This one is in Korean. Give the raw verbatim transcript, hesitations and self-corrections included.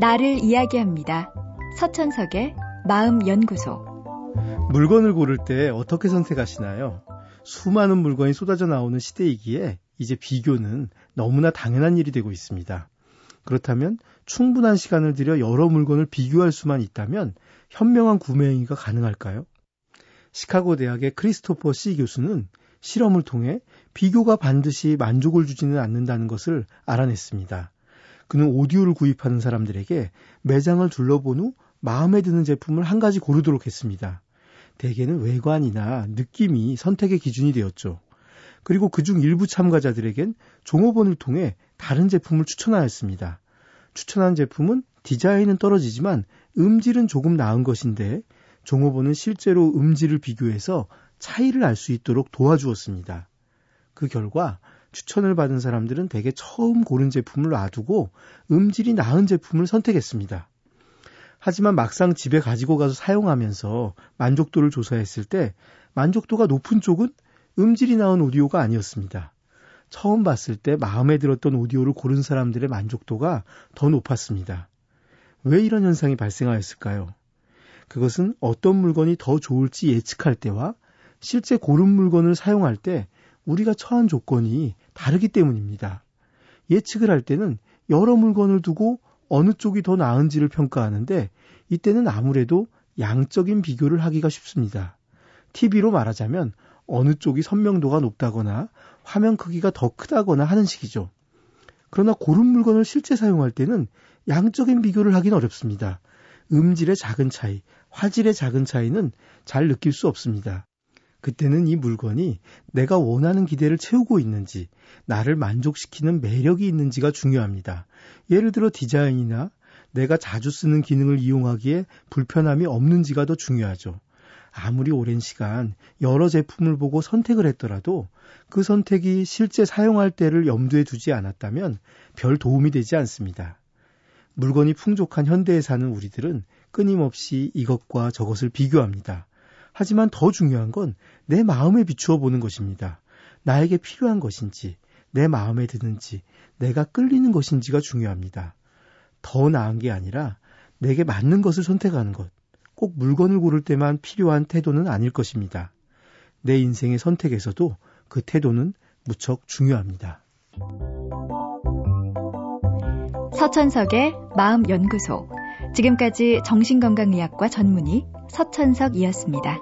나를 이야기합니다. 서천석의 마음연구소. 물건을 고를 때 어떻게 선택하시나요? 수많은 물건이 쏟아져 나오는 시대이기에 이제 비교는 너무나 당연한 일이 되고 있습니다. 그렇다면 충분한 시간을 들여 여러 물건을 비교할 수만 있다면 현명한 구매 행위가 가능할까요? 시카고 대학의 크리스토퍼 씨 교수는 실험을 통해 비교가 반드시 만족을 주지는 않는다는 것을 알아냈습니다. 그는 오디오를 구입하는 사람들에게 매장을 둘러본 후 마음에 드는 제품을 한 가지 고르도록 했습니다. 대개는 외관이나 느낌이 선택의 기준이 되었죠. 그리고 그중 일부 참가자들에겐 종업원을 통해 다른 제품을 추천하였습니다. 추천한 제품은 디자인은 떨어지지만 음질은 조금 나은 것인데 종업원은 실제로 음질을 비교해서 차이를 알 수 있도록 도와주었습니다. 그 결과 추천을 받은 사람들은 대개 처음 고른 제품을 놔두고 음질이 나은 제품을 선택했습니다. 하지만 막상 집에 가지고 가서 사용하면서 만족도를 조사했을 때 만족도가 높은 쪽은 음질이 나은 오디오가 아니었습니다. 처음 봤을 때 마음에 들었던 오디오를 고른 사람들의 만족도가 더 높았습니다. 왜 이런 현상이 발생하였을까요? 그것은 어떤 물건이 더 좋을지 예측할 때와 실제 고른 물건을 사용할 때 우리가 처한 조건이 다르기 때문입니다. 예측을 할 때는 여러 물건을 두고 어느 쪽이 더 나은지를 평가하는데 이때는 아무래도 양적인 비교를 하기가 쉽습니다. 티비로 말하자면 어느 쪽이 선명도가 높다거나 화면 크기가 더 크다거나 하는 식이죠. 그러나 고른 물건을 실제 사용할 때는 양적인 비교를 하긴 어렵습니다. 음질의 작은 차이, 화질의 작은 차이는 잘 느낄 수 없습니다. 그때는 이 물건이 내가 원하는 기대를 채우고 있는지, 나를 만족시키는 매력이 있는지가 중요합니다. 예를 들어 디자인이나 내가 자주 쓰는 기능을 이용하기에 불편함이 없는지가 더 중요하죠. 아무리 오랜 시간 여러 제품을 보고 선택을 했더라도 그 선택이 실제 사용할 때를 염두에 두지 않았다면 별 도움이 되지 않습니다. 물건이 풍족한 현대에 사는 우리들은 끊임없이 이것과 저것을 비교합니다. 하지만 더 중요한 건 내 마음에 비추어 보는 것입니다. 나에게 필요한 것인지, 내 마음에 드는지, 내가 끌리는 것인지가 중요합니다. 더 나은 게 아니라 내게 맞는 것을 선택하는 것, 꼭 물건을 고를 때만 필요한 태도는 아닐 것입니다. 내 인생의 선택에서도 그 태도는 무척 중요합니다. 서천석의 마음연구소. 지금까지 정신건강의학과 전문의 서천석이었습니다.